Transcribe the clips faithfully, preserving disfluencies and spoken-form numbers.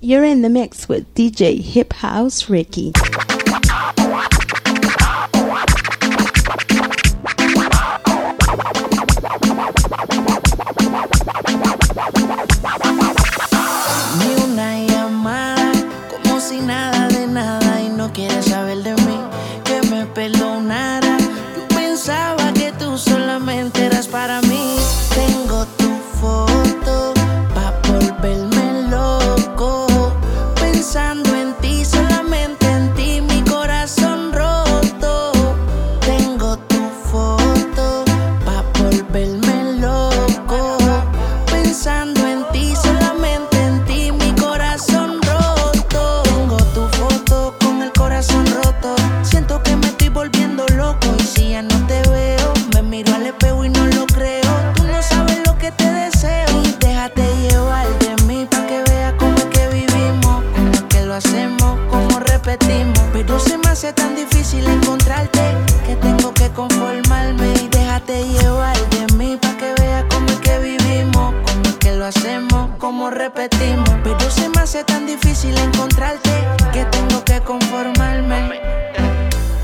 You're in the mix with D J Hip House Ricky. Ni una llamada, como si nada de nada, y no quieres saber de mí, que me perdonara. Yo pensaba que tú solamente eras para mí. Tengo tu foto pa' volverme loco. Pensando en ti, solamente en ti, mi corazón roto. Tengo tu foto pa' volverme loco. Pensando en ti, solamente en ti, mi corazón roto. Tengo tu foto con el corazón roto. Siento que me estoy volviendo loco. Y si ya no te veo, me miro al espejo y no lo creo. Tú no sabes lo que te deseo. Y déjate llevar de mí pa' que veas cómo es que vivimos, cómo es que lo hacemos, cómo repetimos. Pero se me hace tan difícil encontrarte que tengo que conformarme. Y déjate llevar de mí pa' que veas cómo es que vivimos, cómo es que lo hacemos, cómo repetimos. Pero se me hace tan difícil encontrarte que tengo que conformarme.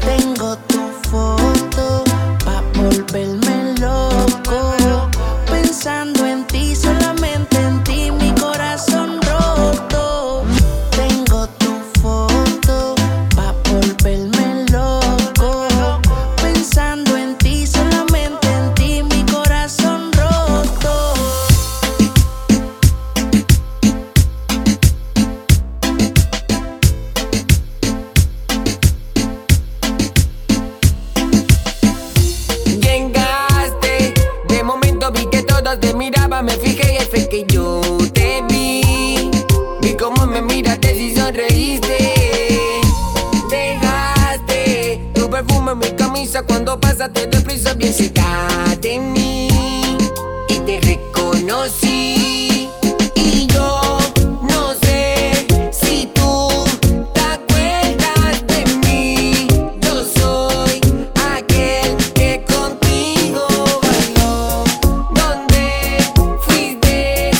Tengo tu foto pa' volverme loco. Pensando en ti, solamente en ti, mi corazón roto. Tengo tu foto pa' volverme loco. Pensando en ti, solamente en ti, mi corazón roto. Llegaste, de momento vi que todas te miraban, me fijé y al fin que yo te vi. Vi cómo me miraste y sonreíste. Dejaste tu perfume en mi camisa, cuando pasaste de prisa bien llegaste en mí y te reconocí. Y yo no sé si tú te acuerdas de mí. Yo soy aquel que contigo bailó, donde fuiste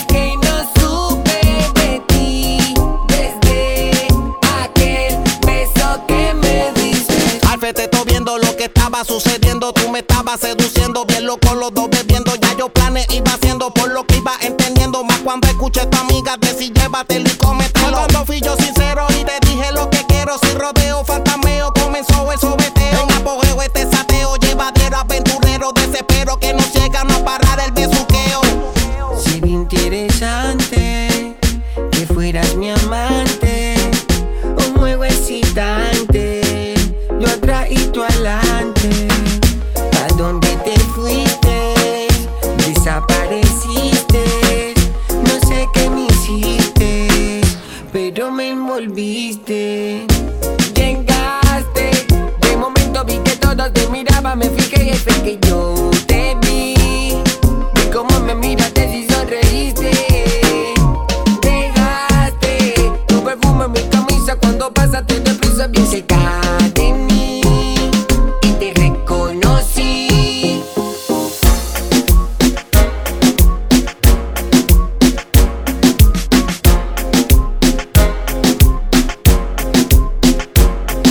que no supe de ti, desde aquel beso que me diste. Al frente estoy viendo lo que estaba sucediendo. Tú me estabas seduciendo, bien loco los dos bebiendo. Ya yo planes iba haciendo por lo que iba entendiendo. Más cuando escuché a tu amiga decir llévatelo y cómetelo. Cuando fui yo sincero y te dije lo que quiero, sin rodeo, fantameo, comenzó el sobeteo. En apogeo este sateo, llevadero, aventurero, desespero que no llega no parar el besuqueo. Sería interesante que fueras mi amante, un juego excitante, yo atrás y tú adelante. ¿A dónde te fuiste? Desapareciste, no sé qué me hiciste, pero me envolviste. Llegaste, de momento vi que todos te miraban, me fijé y al fin que yo te vi. Vi cómo me miraste y sonreíste. Dejaste tu perfume en mi camisa, cuando pasaste de prisa bien secaste en mí y te reconocí.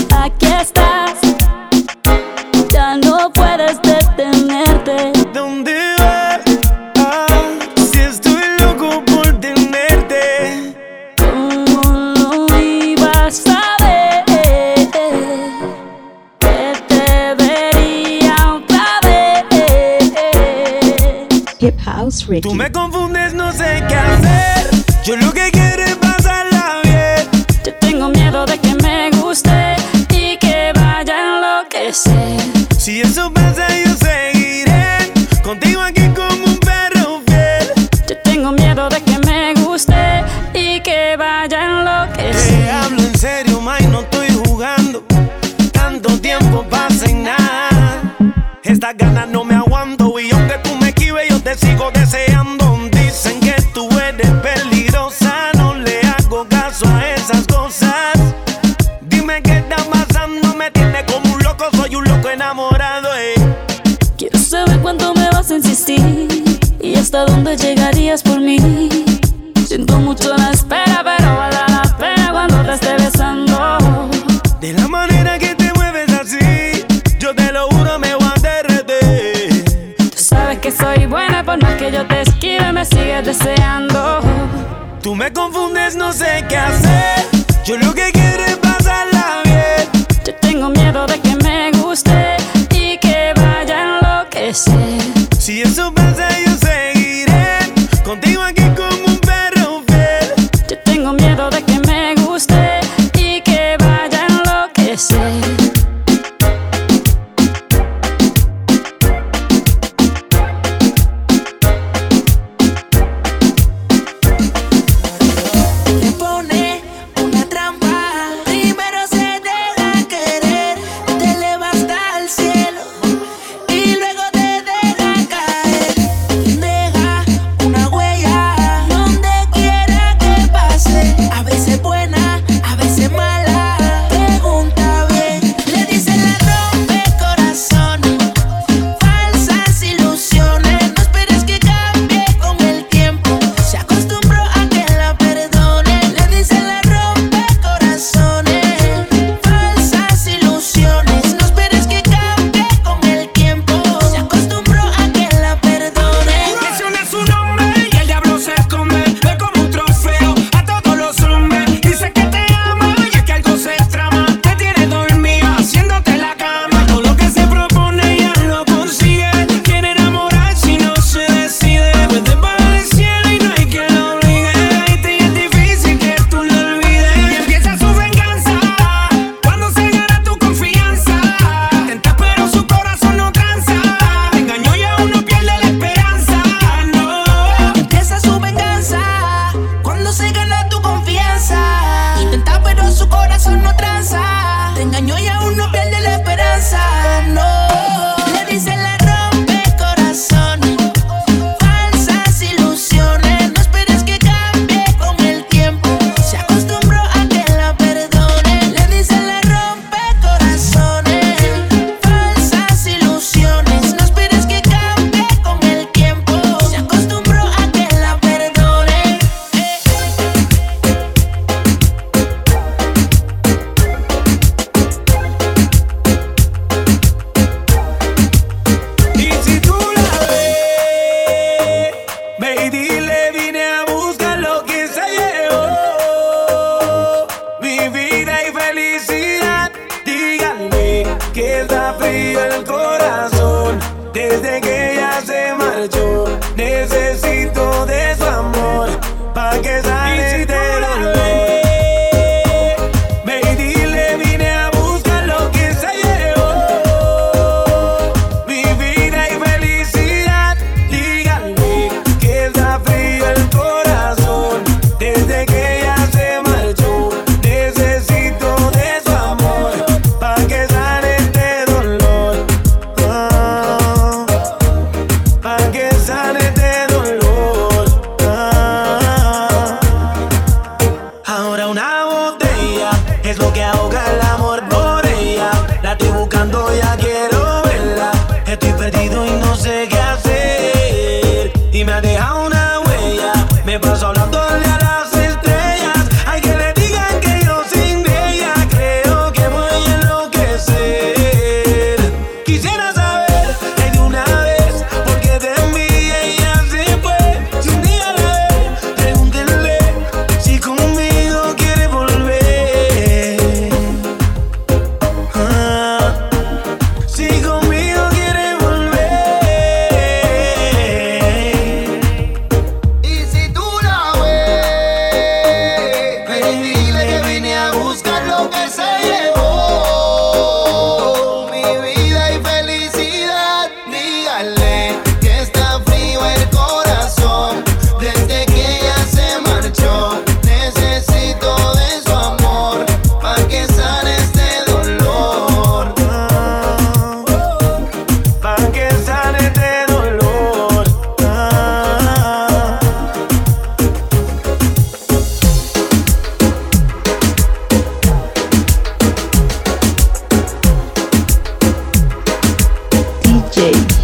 Aquí estás, ya no puedes detenerte. ¿Dónde vas? Ah, si estoy loco por tenerte. Tú no ibas a ver que te vería otra vez. Hip House Ricky. Tú me confundes, no sé qué hacer. Yo lo que quiero es pasarla bien. Yo tengo miedo de que me guste. Si eso pasa yo seguiré contigo aquí como un perro fiel. Yo tengo miedo de que me guste y que vayan lo que sea. Te hablo en serio, ma, y no estoy jugando. Tanto tiempo pasa y nada. Estas ganas no me aguanto y aunque tú me esquives yo te sigo deseando. Dicen que tú eres peligrosa, no le hago caso a esas cosas. Dime qué está pasando, me tiene como soy un loco enamorado, eh. Quiero saber cuánto me vas a insistir y hasta dónde llegarías por mí. Siento mucho la espera, pero a la deseando. Tú me confundes, no sé qué hacer. Yo lo que quiero es pasarla bien. Yo tengo miedo de que me guste y que vaya a enloquecer. Si eso pasa, yo seguiré contigo aquí como un perro fiel. Yo tengo miedo de que me guste y que vaya a enloquecer.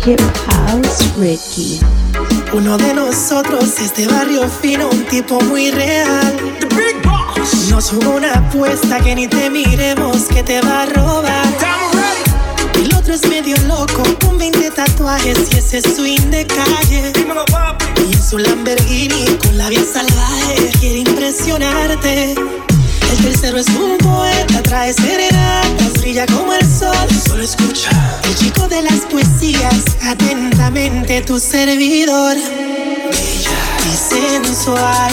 Hip House Ricky. Uno de nosotros es de barrio fino, un tipo muy real. The Big Boss. Nos jugó una apuesta que ni te miremos, que te va a robar. El otro es medio loco, con veinte tatuajes y ese swing de calle. Dímelo, papi. Y en su Lamborghini con la vida salvaje quiere impresionarte. El tercero es un poeta, trae serenatas, brilla como el sol. Solo escucha. El chico de las poesías, atentamente tu servidor. Bella y sensual,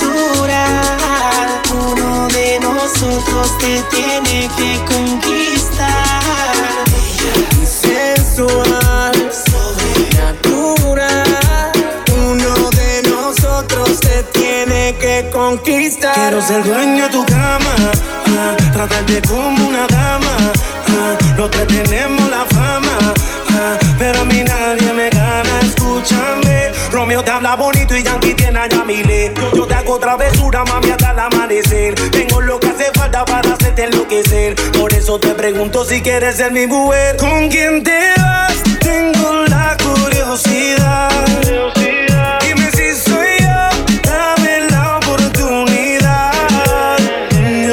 sobrenatural. Uno de nosotros te tiene que conquistar. Bella y sensual, sobrenatural. Te tiene que conquistar. Quiero ser dueño de tu cama, ah, tratarte como una dama, ah, los tres tenemos la fama, ah, pero a mí nadie me gana, escúchame. Romeo te habla bonito y Yankee tiene a Yamile. Yo te hago travesura, mami, hasta el amanecer. Tengo lo que hace falta para hacerte enloquecer. Por eso te pregunto si quieres ser mi mujer. ¿Con quién te vas? Tengo la curiosidad. Dime si soy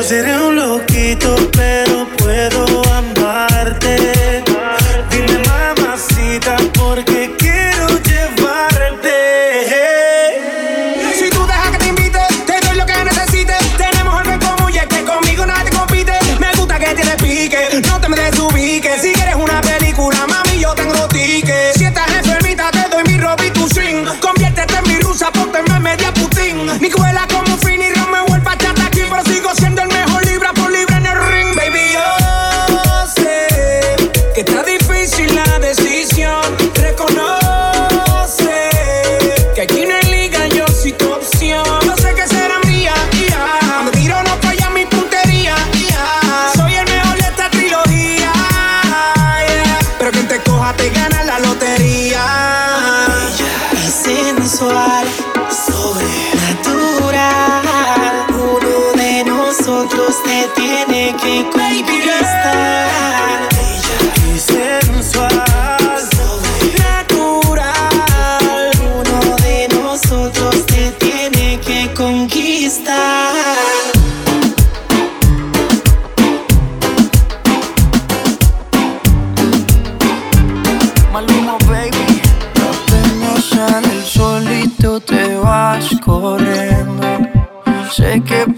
seré un loquito, pero puedo amarte. Dime, mamacita, porque quiero llevarte. Si tú dejas que te invite, te doy lo que necesites. Tenemos algo en común y es que conmigo nadie te compite. Me gusta que te despique, no te me desubiques. Si quieres una película, mami, yo tengo tickets. Si estás enfermita, te doy mi ropa y tu swing. Conviértete en mi rusa, ponte en media Putin. Mi cuela como fin y no me vuelva a chatar aquí, pero sigo siendo el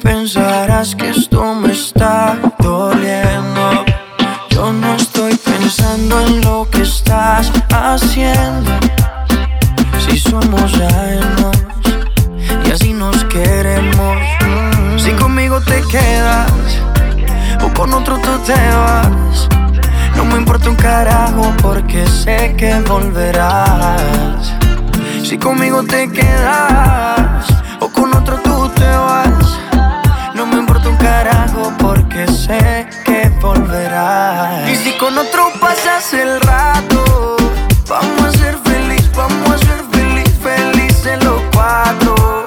pensarás que esto me está doliendo. Yo no estoy pensando en lo que estás haciendo. Si somos ajenos y así nos queremos. Mm. Si conmigo te quedas o con otro tú te vas, no me importa un carajo porque sé que volverás. Si conmigo te quedas o con otro tú te vas, no me importa un carajo porque sé que volverás. Y si con otro pasas el rato, vamos a ser feliz, vamos a ser feliz, felices los cuatro.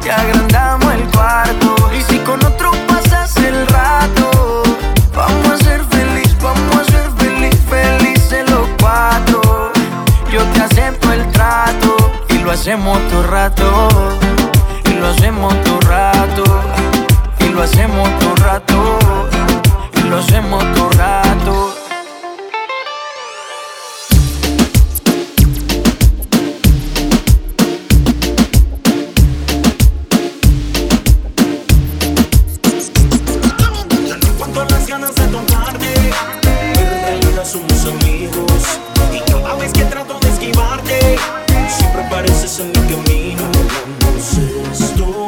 Te agrandamos el cuarto. Y si con otro pasas el rato, vamos a ser feliz, vamos a ser feliz, felices los cuatro. Yo te acepto el trato y lo hacemos todo rato. Y lo hacemos todo rato. Y lo hacemos todo rato, y lo hacemos todo rato. Ya no aguanto las ganas de tocarte, pero en realidad somos amigos. Y cada vez que trato de esquivarte, siempre apareces en mi camino. No sé, esto.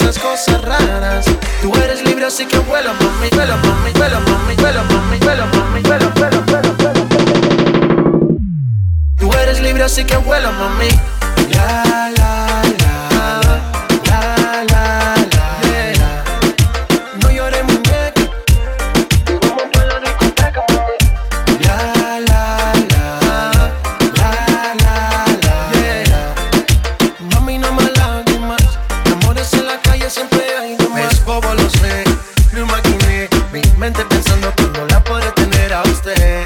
esas cosas raras. Tú eres libre así que vuela, mami, vuela, mami, vuela, mami, vuela, mami, vuela, mami, vuela, vuela, vuela, vuela. Tú eres libre así que vuela, mami. La la la la la la la. No llores muñeca. Vamos pa' la discoteca, mami. La la la la la la. Mami, no más lágrimas. Amores en la calle siempre hay más. Es bobo, lo sé, lo imaginé. Mi mente pensando que no la podré tener a usted.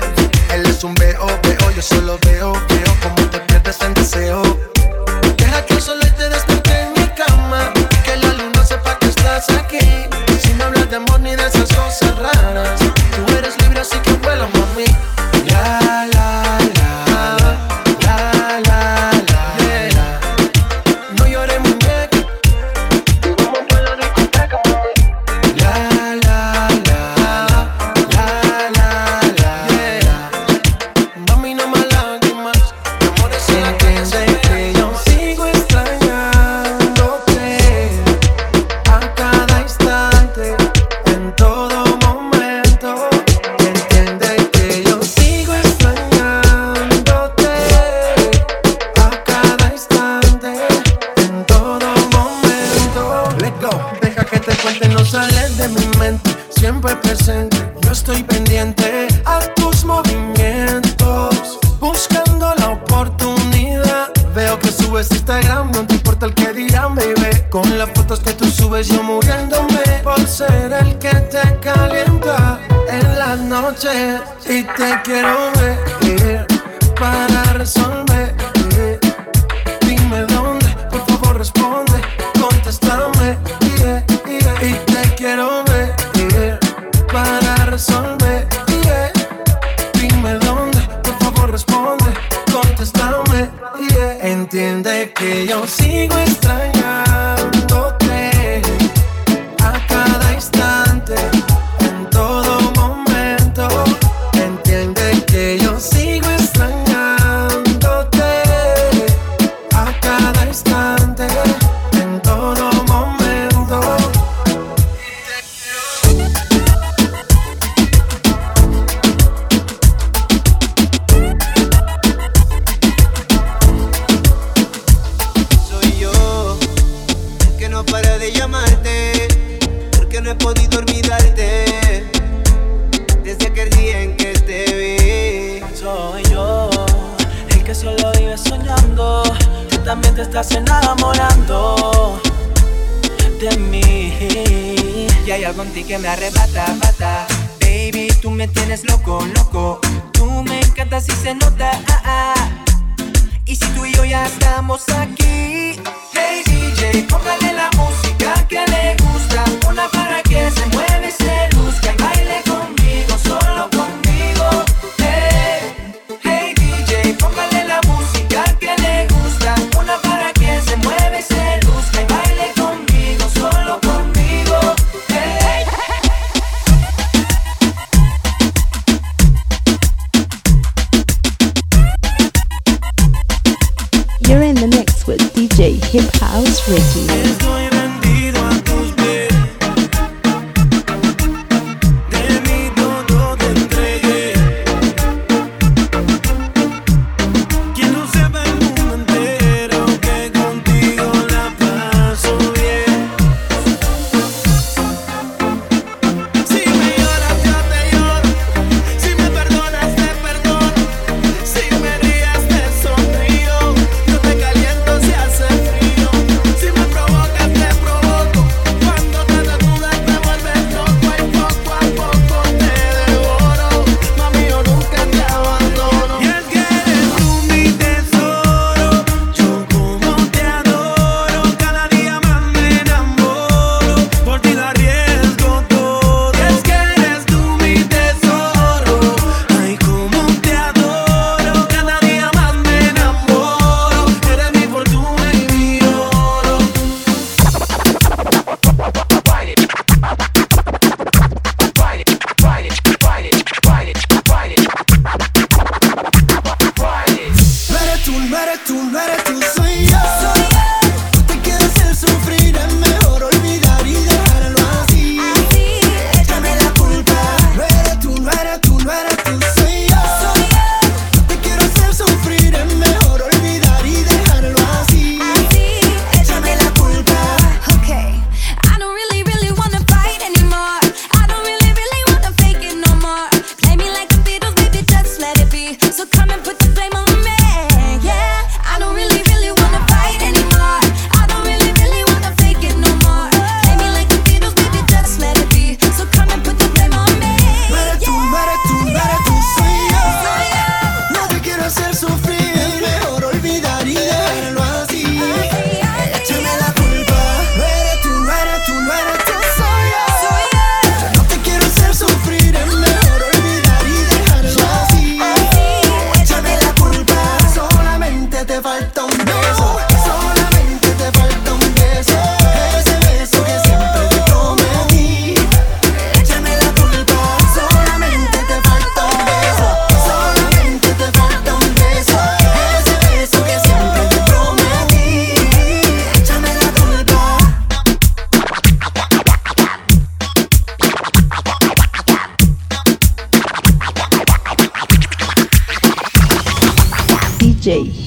Él es un veo, veo, yo solo veo, veo como te pierdes en deseo. Y te quiero ver para resolver. Dime dónde, por favor responde, contéstame. Y te quiero ver para resolver. Dime dónde, por favor responde, contéstame. Entiende que yo sigo extrañándote a cada instante. Estás enamorando de mí y hay algo en ti que me arrebata, bata. Baby, tú me tienes loco, loco. Tú me encantas y se nota, ah, ah. Y si tú y yo ya estamos aquí, hey D J, póngale la música que le gusta. Una para que se mueve y se luzca y baile conmigo, solo conmigo. Hey, hey D J, póngale la música que le gusta. Una para se mueve, se luzca y baile conmigo, solo conmigo. Hey. You're in the mix with D J Hip House Ricky. No eres tú, no eres tú, soy yo. Tú te quieres hacer sufrir, es mejor olvidar.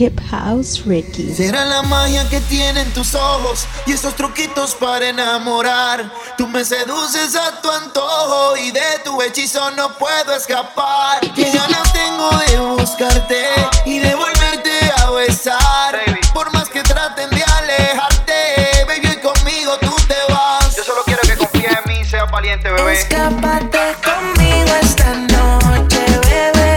Hip House Ricky. Será la magia que tienen tus ojos y esos truquitos para enamorar. Tú me seduces a tu antojo y de tu hechizo no puedo escapar. Que ganas tengo de buscarte y de volverte a besar. Baby. Por más que traten de alejarte, baby, hoy conmigo tú te vas. Yo solo quiero que confíes en mí, seas valiente, bebé. Escápate conmigo esta noche, bebé.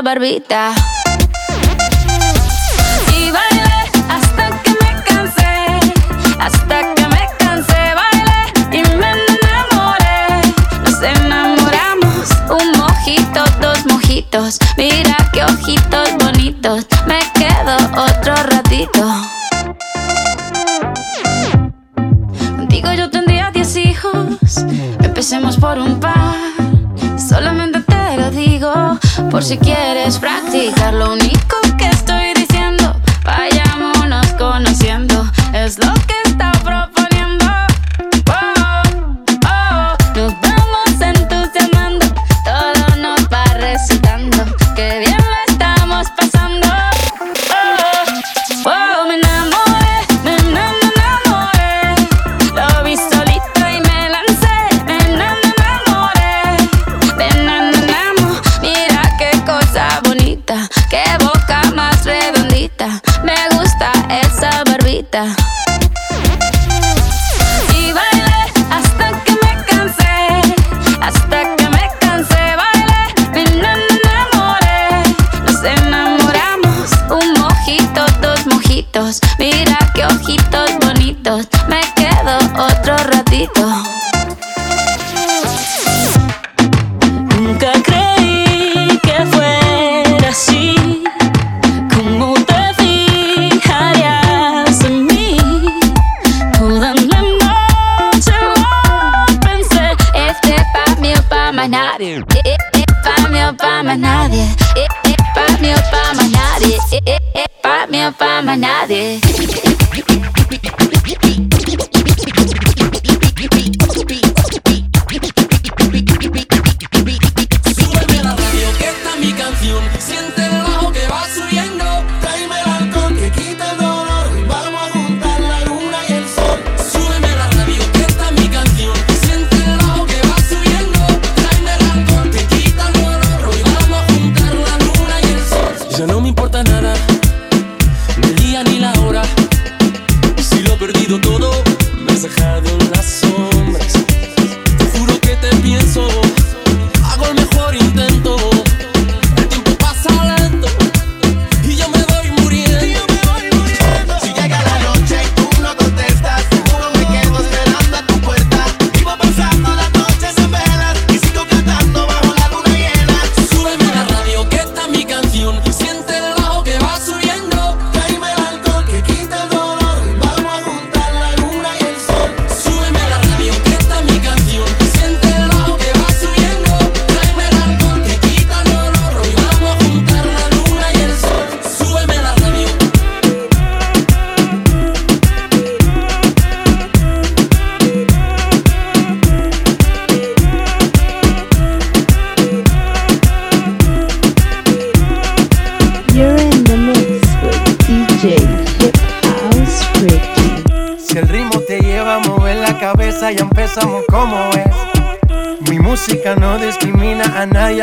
Barbita. Y bailé hasta que me cansé, hasta que me cansé, bailé y me enamoré. Nos enamoramos, un mojito, dos mojitos, mira qué ojitos bonitos. Me maldito. Contigo yo tendría diez hijos, empecemos por un par. Solamente te lo digo, por si quieres practicar. Lo único que estoy diciendo, vayámonos conociendo, es lo que está proponiendo. Oh, oh, oh. Nos vamos entusiasmando, todo nos va recitando, que bien lo estamos pasando. Y bailé hasta que me cansé, hasta que me cansé, bailé, me enamoré. Nos enamoramos, un mojito, dos mojitos, mira qué ojitos bonitos, me quedo otro ratito. Nunca creí que fuera así. Nadie, eh, eh, pa' mí o pa' más nadie, eh, eh, pa' mí o pa' más nadie, eh, eh, eh, pa' mí o pa' más nadie. Súbeme la radio que está mi canción, siente el bajo que va subiendo, tráeme el alcohol que quita el dolor, vamos a juntar la luna y el sol. Súbeme la radio que está mi canción, siente el bajo que va subiendo. Ya no me importa nada, ni el día ni la hora. Si lo he perdido todo, me has dejado en las sombras. Te juro que te pienso, hago el mejor intento. El tiempo pasa lento y yo me voy muriendo. Y yo me voy muriendo. Si llega la noche y tú no contestas, seguro me quedo esperando a tu puerta. Vivo pasando las noches en velas y sigo cantando bajo la luna llena. Súbeme la radio que está mi canción. Ya empezamos como es. Mi música no discrimina a nadie,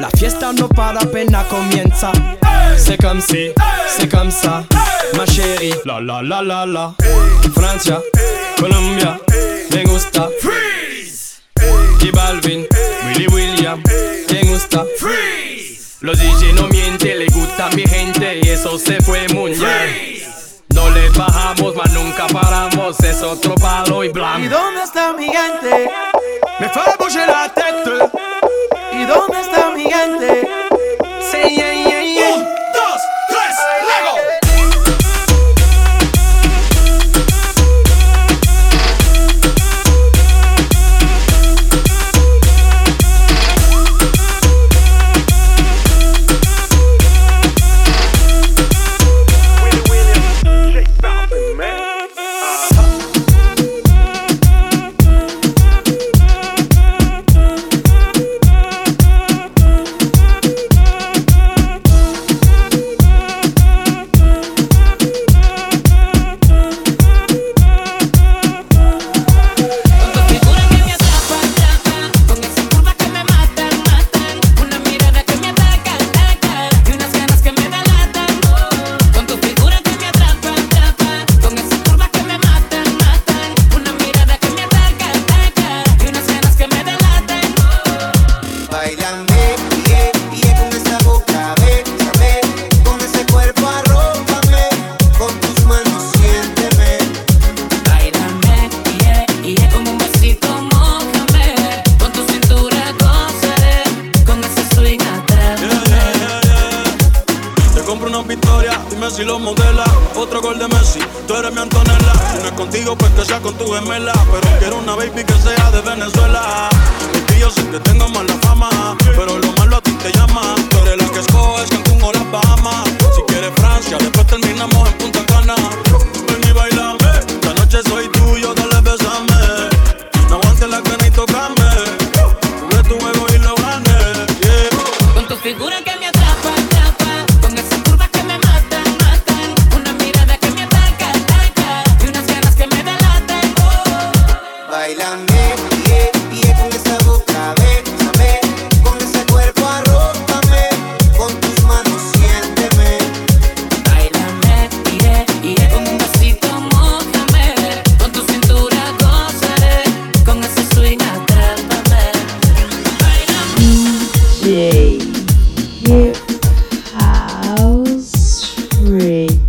La fiesta no para apenas comienza. Hey, c'est comme si, hey, c'est comme ça, hey, ma chérie. La la la la la. Hey, Francia, hey, Colombia, hey, me gusta. Freeze. J Balvin, hey, Willy William, hey, me gusta. Freeze. Los D J no mienten, le gusta a mi gente y eso se fue muy bien. No le bajamos, mas nunca paramos, es otro palo y blanco. ¿Y dónde está mi gente? Me fue a bouger la tête. ¿Y dónde está mi gente? Sí, yeah, yeah, yeah. Un, dos, tres, Lego. si tú eres mi Antonella. Si no es contigo, pues que sea con tu gemela. Pero quiero una baby que sea de Venezuela. Porque yo siempre tengo mala fama, pero lo malo a ti te llama. Tú eres la que escoges Cancún o las Bahamas. Si quieres Francia, después terminamos en Punta Cana. Ven y bailame, esta noche soy tuyo, dale besame. No aguantes la cana y tocame. Jugué tu juego y lo gané, yeah. Con tu figura que me atrapa. D J Hip House Ricky.